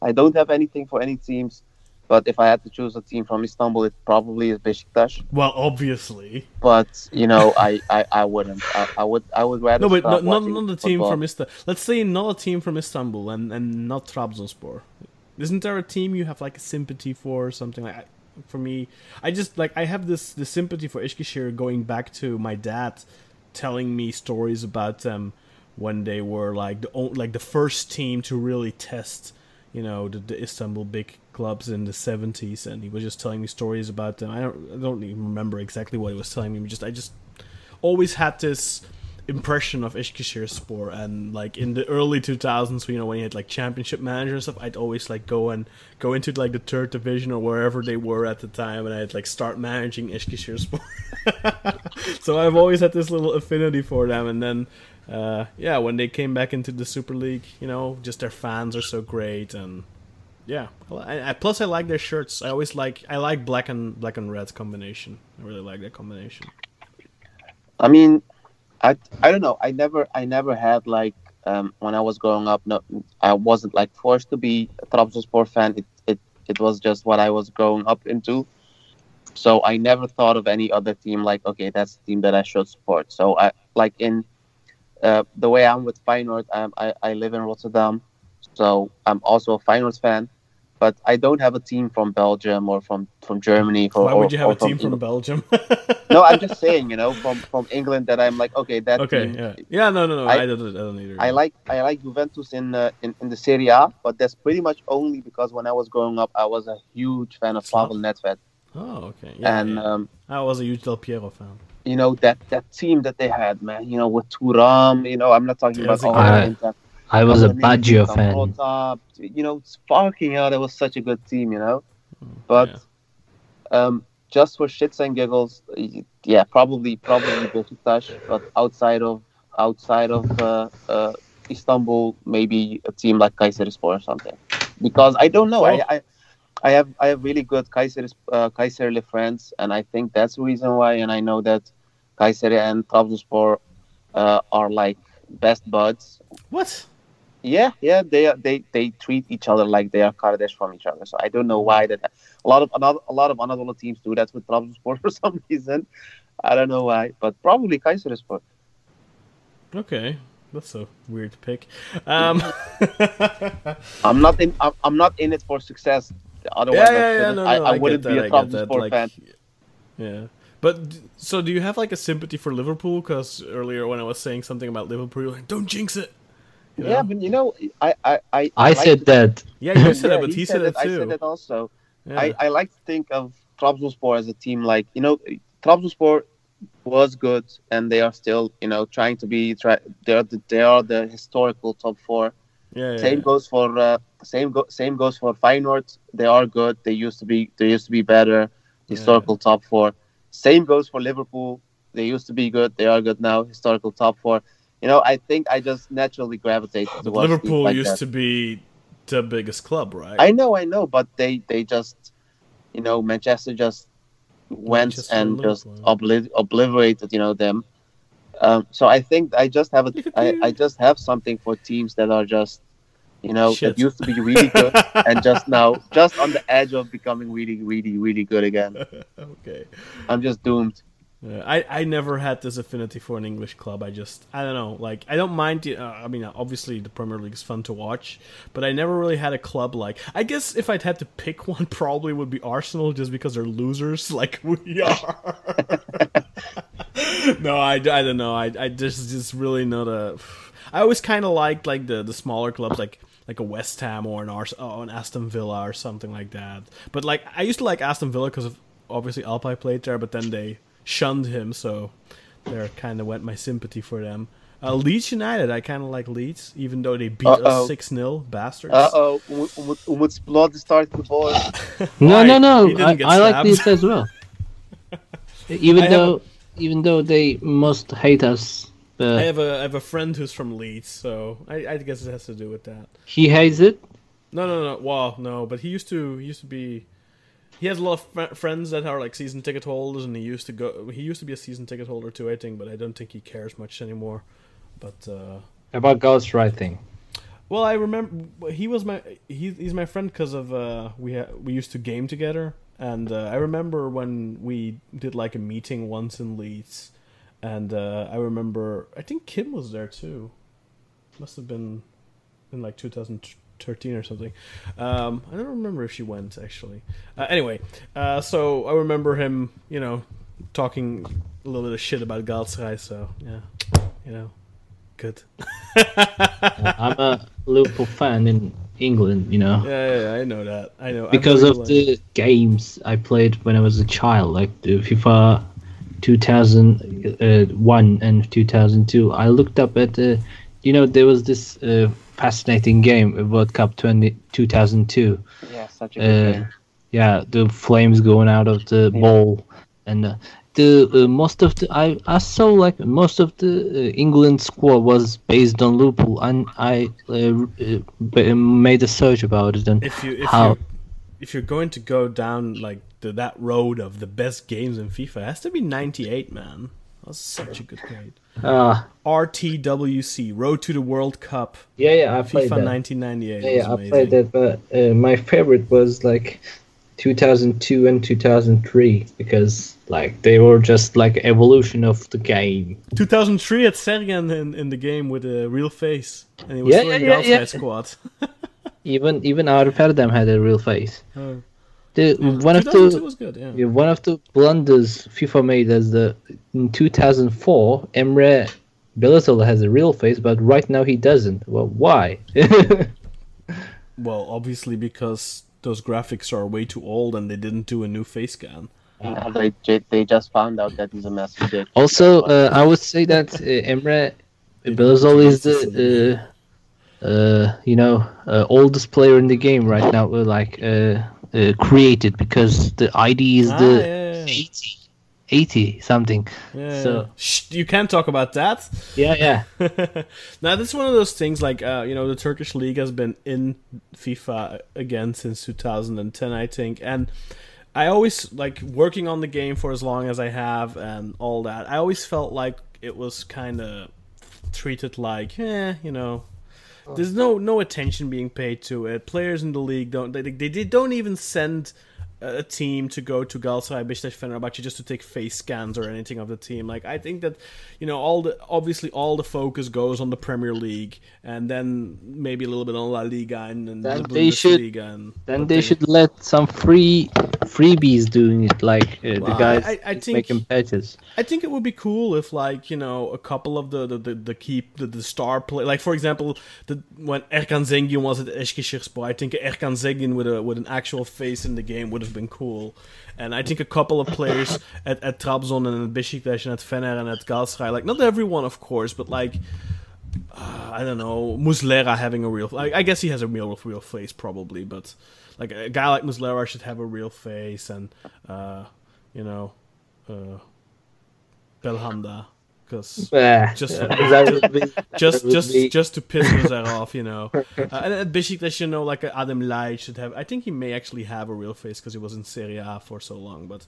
I don't have anything for any teams, but if I had to choose a team from Istanbul, it probably is Beşiktaş. Well, obviously. But you know, I wouldn't. I would rather. No, but not the team football. From Istanbul. Let's say not a team from Istanbul and not Trabzonspor. Isn't there a team you have like a sympathy for or something like that? For me, I just like, I have the sympathy for Eskişehir going back to my dad telling me stories about them when they were like the first team to really test, you know, the Istanbul big clubs in the 70s, and he was just telling me stories about them. I don't even remember exactly what he was telling me. I just always had this impression of Eskişehirspor, and like in the early 2000s, you know, when you had like championship manager and stuff, I'd always like go into like the third division or wherever they were at the time, and I'd like start managing Eskişehirspor. So I've always had this little affinity for them, and then when they came back into the Super League, you know, just their fans are so great, and yeah. Plus I like their shirts. I like black and red combination. I really like that combination. I mean, I don't know. I never had like when I was growing up. No, I wasn't like forced to be a Trabzonspor fan. It was just what I was growing up into. So I never thought of any other team like, okay, that's the team that I should support. So I like in the way I'm with Feyenoord. I live in Rotterdam, so I'm also a Feyenoord fan. But I don't have a team from Belgium or from Germany. Why would you have a team from Belgium? No, I'm just saying, you know, from England that I'm like, okay, that. Okay, team, yeah. Yeah, no, I don't either. I like Juventus in the Serie A, but that's pretty much only because when I was growing up, I was a huge fan of Pavel Nedved. Oh, okay. Yeah, and yeah. I was a huge Del Piero fan. You know, that team that they had, man, you know, with Thuram, you know, I'm not talking about all that. I was a Baggio fan. You know, sparking out, it was such a good team, you know. But yeah. Just for shits and giggles, yeah, probably Beşiktaş. But outside of Istanbul, maybe a team like Kayserispor or something. because I don't know. I have really good Kayseri friends, and I think that's the reason why. And I know that Kayseri and Trabzonspor are like best buds. What? Yeah, they treat each other like they are Kardesh from each other. So I don't know why that a lot of Anadolu teams do that with Trabzonspor for some reason. I don't know why, but probably Kayserispor. Okay, that's a weird pick. I'm not in it for success. Otherwise, I wouldn't be a Trabzonspor fan. Yeah. But, so do you have, like, a sympathy for Liverpool? Because earlier when I was saying something about Liverpool, you were like, don't jinx it! You know? Yeah, but, you know, I said that. Yeah, you said that, but he said that too. I said that also. Yeah. I like to think of Trabzonspor as a team, like, you know, Trabzonspor was good, and they are still, you know, trying to be, they are the historical top four. Same goes for Feyenoord. They are good. They used to be better. Historical top four. Same goes for Liverpool. They used to be good. They are good now. Historical top four. You know, I think I just naturally gravitate towards Liverpool like used that. To be the biggest club, right? I know, but they just, you know, Manchester just went Manchester and Liverpool. Just obliterated, you know, them. So I think I just have I just have something for teams that are just, you know, that used to be really good and just now just on the edge of becoming really, really, really good again. Okay, I'm just doomed. I never had this affinity for an English club. I don't know. Like, I don't mind. I mean, obviously the Premier League is fun to watch, but I never really had a club like. I guess if I'd had to pick one, probably would be Arsenal, just because they're losers like we are. No, I don't know. I just really not a. I always kind of liked like the smaller clubs like a West Ham or an Aston Villa or something like that. But like I used to like Aston Villa because obviously Alpay played there, but then they shunned him, so there kind of went my sympathy for them. Leeds United, I kind of like Leeds, even though they beat us 6-0, bastards. Uh-oh, what's blood to start the ball? No, I like Leeds as well. Even though they must hate us. But I have a friend who's from Leeds, so I guess it has to do with that. He hates it? No, well, no, but he used to be... He has a lot of friends that are like season ticket holders, and he used to be a season ticket holder too, I think, but I don't think he cares much anymore. But about ghostwriting. Well, I remember he's my friend because of we used to game together, and I remember when we did like a meeting once in Leeds, and I think Kim was there too. Must have been in like 2013 or something. I don't remember if she went actually. Anyway, so I remember him, you know, talking a little bit of shit about Galatasaray. So yeah, you know, good. I'm a Liverpool fan in England, you know. Yeah, I know that. I know because of the games I played when I was a child, like the FIFA 2001 and 2002. I looked up at the, you know, there was this. Fascinating game, World Cup 2002. Yeah, such a good game. Yeah, the flames going out of the ball, and most of the England squad was based on Liverpool, and I made a search about it and if you're going to go down like that road of the best games in FIFA, it has to be 98, man. That was such a good game. RTWC, Road to the World Cup. Yeah, I played FIFA that. 1998. Yeah, I played that, but my favorite was like 2002 and 2003 because like they were just like evolution of the game. 2003 had Sergen in the game with a real face, and he was still in the outside squad. Even Arperdam had a real face. Oh. One of the blunders FIFA made is that in 2004, Emre Belezola has a real face, but right now he doesn't. Well, why? Well, obviously because those graphics are way too old and they didn't do a new face scan. They just found out that he's a massive dick. Also, I would say that Emre Belezola is the oldest player in the game right now. Created because the ID is 80, 80 something. Yeah. So shh, you can talk about that. Yeah, yeah. Now that's one of those things like the Turkish league has been in FIFA again since 2010, I think, and I always like working on the game for as long as I have and all that. I always felt like it was kind of treated like, there's no attention being paid to it. Players in the league don't even send a team to go to Galatasaray, Pishtash, Fenerbahçe just to take face scans or anything of the team. Like, I think that, all the focus goes on the Premier League and then maybe a little bit on La Liga and then the Bundesliga. They should let some freebies doing it, like the guys making patches. I think it would be cool if, a couple of the star play, like for example, when Erkan Zengin was at Eskişehirspor, I think Erkan Zengin with an actual face in the game would have been cool. And I think a couple of players at Trabzon and at Besiktas and at Fener and at Galatasaray, like not everyone of course, but I don't know, Muslera having a real, I guess he has a real face probably, but like a guy like Muslera should have a real face, and Belhanda, because just to piss Muslera off, and at Besiktas, like Adem Laiç should have. I think he may actually have a real face because he was in Serie A for so long, but.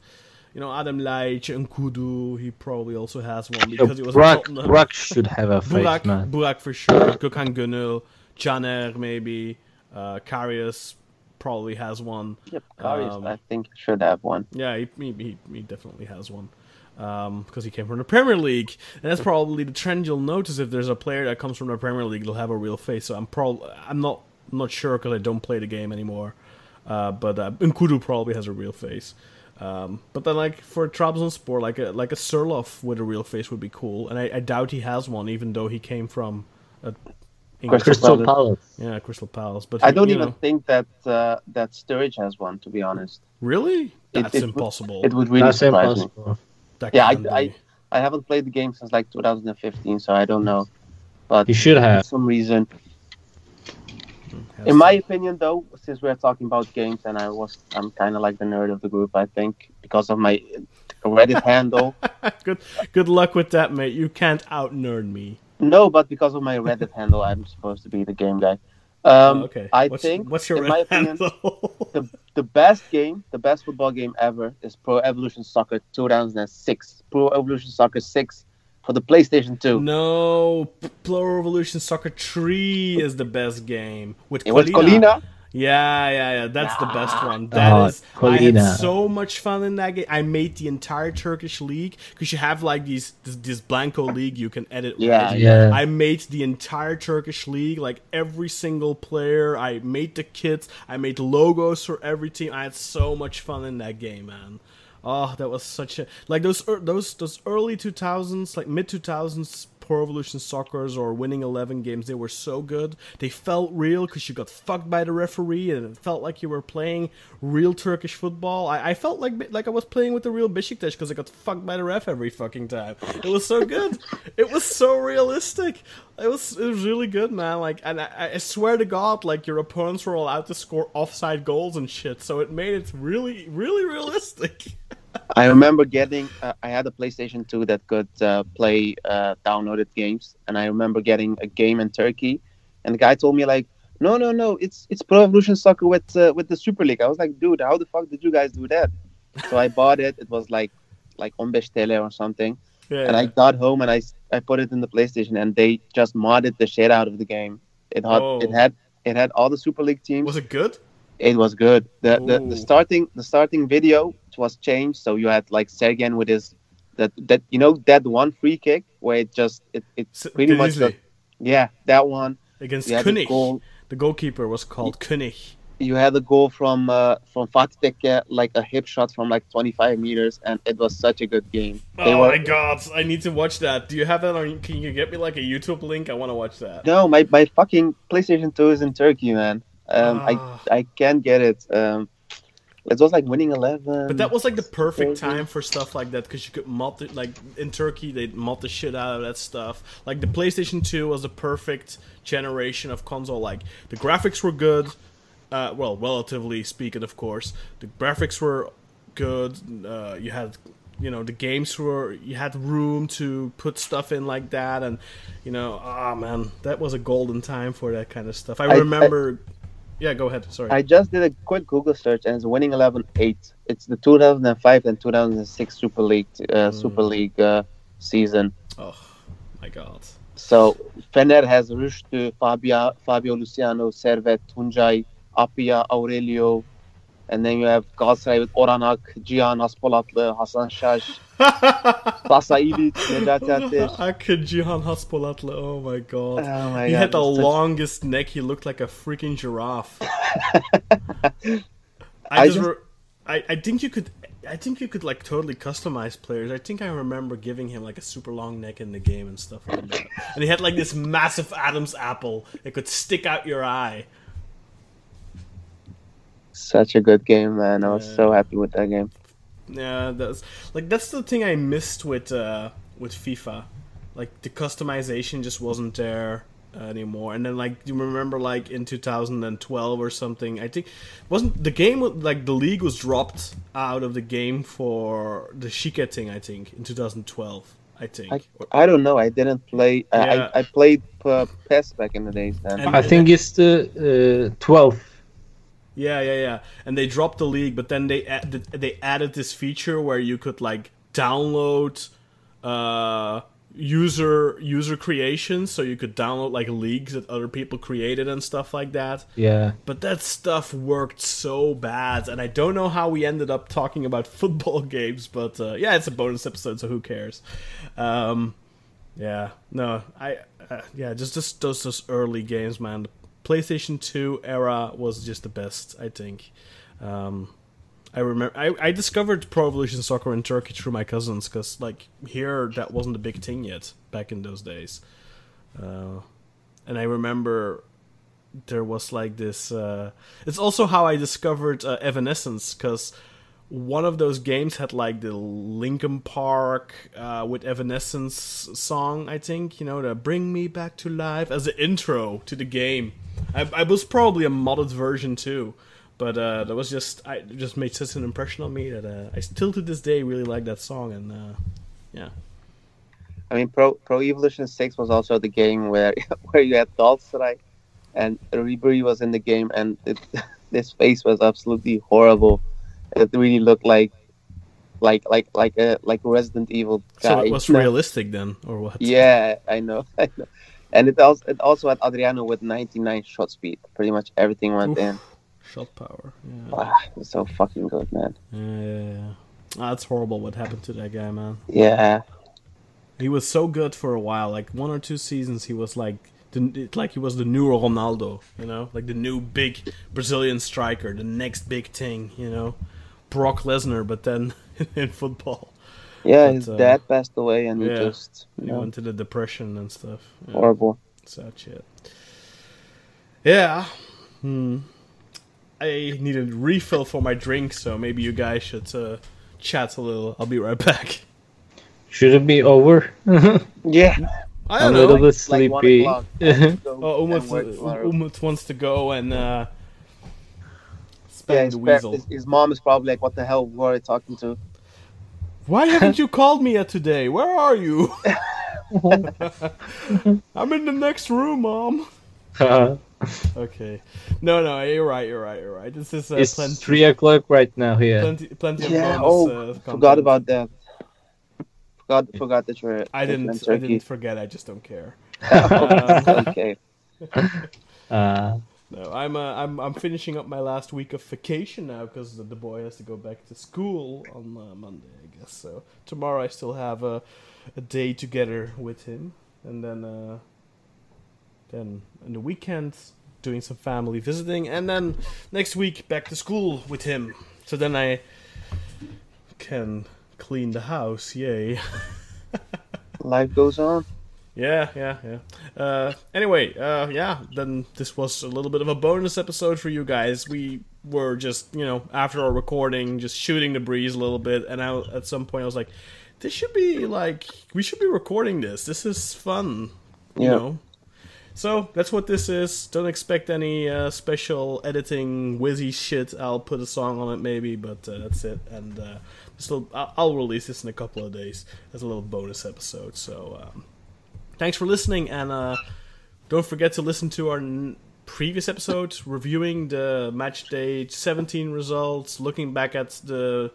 Adem Laiç and Kudu, he probably also has one because he was. Burak should have a face. Burak for sure. Gökhan Gönül, Janer maybe, Karius probably has one. Yep, Karius I think should have one. Yeah, he definitely has one. Because he came from the Premier League, and that's probably the trend you'll notice. If there's a player that comes from the Premier League, they'll have a real face. So I'm not sure because I don't play the game anymore. But Nkudu probably has a real face. But then, for Trabzonspor, like a Sirloff with a real face would be cool, and I doubt he has one, even though he came from Crystal Palace. Yeah, Crystal Palace. But I don't even think that Sturridge has one, to be honest. Really? That's impossible. It would really surprise me. Yeah, I haven't played the game since 2015, so I don't know. But you should have for some reason. In my opinion, though, since we're talking about games, and I'm kind of the nerd of the group, I think, because of my Reddit handle. Good luck with that, mate. You can't out-nerd me. No, but because of my Reddit handle, I'm supposed to be the game guy. Okay. What's your Reddit handle? The best football game ever is Pro Evolution Soccer 2006. Pro Evolution Soccer 6. For the PlayStation 2. No, Pro Evolution Soccer 3 is the best game. With Colina? Yeah. That's the best one. I had so much fun in that game. I made the entire Turkish league because you have this Blanco league you can edit. Yeah. I made the entire Turkish league, every single player. I made the kits. I made logos for every team. I had so much fun in that game, man. Oh, that was such a... those early 2000s, mid-2000s Pro Evolution Soccers or Winning 11 games, they were so good. They felt real because you got fucked by the referee and it felt like you were playing real Turkish football. I felt like I was playing with the real Besiktas because I got fucked by the ref every fucking time. It was so good. It was so realistic. It was really good, man. And I swear to God, your opponents were allowed to score offside goals and shit, so it made it really, really realistic. I remember I had a PlayStation 2 that could play downloaded games, and I remember getting a game in Turkey, and the guy told me no, it's Pro Evolution Soccer with the Super League. I was like, dude, how the fuck did you guys do that? So I bought it. It was like Onbestele or something, yeah. And I got home and I put it in the PlayStation, and they just modded the shit out of the game. It had all the Super League teams. Was it good? It was good. The starting video was changed, so you had Sergen with his that one free kick where that one against König. The goalkeeper was called König. You had a goal from Fatih, a hip shot from 25 meters, and it was such a good game. My God, I need to watch that. Do you have that, or can you get me a YouTube link? I want to watch that. No, my fucking PlayStation 2 is in Turkey, man. I can't get it. It was Winning 11. But that was the perfect time for stuff like that, because you could mod it, in Turkey they'd mod the shit out of that stuff. The PlayStation 2 was the perfect generation of console. The graphics were good, well, relatively speaking, of course. The graphics were good. You had you know, the games were, you had room to put stuff in like that, and you know, ah, oh man, that was a golden time for that kind of stuff. I remember, yeah, go ahead, sorry. I just did a quick Google search and it's winning 11-8. It's the 2005 and 2006 Super League season. Oh my god. So Fener has Rüştü, Fabio Luciano, Servet, Tuncay, Apia, Aurelio, and then you have Galatasaray with Orhan Ak, Cihan Haspolatlı, Hasan Şaş, Basa İlic, Necati Ateş. Ak, Cihan Haspolatlı, oh my god. Oh my god, he had the longest neck, he looked like a freaking giraffe. I think you could like totally customize players. I think I remember giving him like a super long neck in the game and stuff like that. And he had like this massive Adam's apple that could stick out your eye. Such a good game, man. I was so happy with that game. Yeah, that's the thing I missed with FIFA. Like the customization just wasn't there anymore. And then like you remember like in 2012 or something, I think wasn't the game, like the league was dropped out of the game for the Shika thing, I think, in 2012. I think. I don't know. I didn't play. Yeah. I played PES back in the days then. I think it's the 12th. Yeah. And they dropped the league, but then they added this feature where you could like download user creations, so you could download like leagues that other people created and stuff like that. Yeah. But that stuff worked so bad, and I don't know how we ended up talking about football games, but yeah, it's a bonus episode, so who cares? Yeah. No, just those early games, man. PlayStation 2 era was just the best, I think. I remember I discovered Pro Evolution Soccer in Turkey through my cousins, because like here that wasn't a big thing yet back in those days. And I remember there was like this. It's also how I discovered Evanescence, because one of those games had like the Linkin Park with Evanescence song, I think, you know, the "Bring Me Back to Life" as the intro to the game. I was probably a modded version too, but that was just made such an impression on me that I still to this day really like that song, and yeah. I mean, Pro Evolution 6 was also the game where you had Galatasaray and Ribery was in the game, and this face was absolutely horrible. It really looked like a Resident Evil guy. So it was realistic then, or what? Yeah, I know. And it also had Adriano with 99 shot speed. Pretty much everything went in. Shot power. Yeah. Wow, it was so fucking good, man. Yeah. That's horrible what happened to that guy, man. Yeah. He was so good for a while. Like one or two seasons, he was like. Like he was the new Ronaldo, you know, like the new big Brazilian striker, the next big thing, you know, Brock Lesnar, but then in football. Yeah, his dad passed away, and he just went into the depression and stuff. Yeah. Horrible. Sad shit. Yeah. I need a refill for my drink, so maybe you guys should chat a little. I'll be right back. Should it be over? Yeah. I'm a little bit sleepy. Like Umut wants to go and spend the weasel. His mom is probably like, what the hell were I talking to? Why haven't you called me yet today? Where are you? I'm in the next room, Mom. Okay. No, you're right. This is it's plenty, 3 o'clock right now here. Plenty of bonus content. Forgot about that. Forgot that you're. I didn't forget. I just don't care. Okay. No, I'm finishing up my last week of vacation now, because the boy has to go back to school on Monday, I guess. So tomorrow I still have a day together with him, and then in the weekend doing some family visiting, and then next week back to school with him. So then I can. Clean the house, yay. Life goes on. Yeah. Anyway, then this was a little bit of a bonus episode for you guys. We were just, you know, after our recording, just shooting the breeze a little bit, and at some point I was like, we should be recording this. This is fun, you know. So, that's what this is. Don't expect any special editing, whizzy shit. I'll put a song on it maybe, but that's it. And I'll release this in a couple of days as a little bonus episode. So, thanks for listening, and don't forget to listen to our previous episodes, reviewing the match day 17 results, looking back at the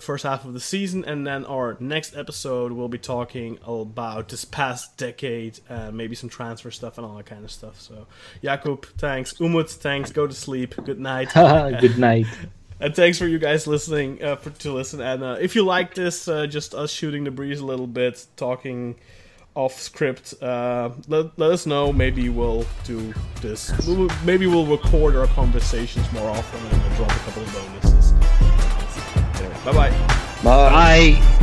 first half of the season, and then our next episode we'll be talking about this past decade, maybe some transfer stuff and all that kind of stuff. So, Jakub, thanks. Umut, thanks. Go to sleep. Good night. Good night. And thanks for you guys listening, to listen. And if you like this, just us shooting the breeze a little bit, talking off script, let us know. Maybe we'll do this. Maybe we'll record our conversations more often and we'll drop a couple of bonuses. Bye-bye. Bye.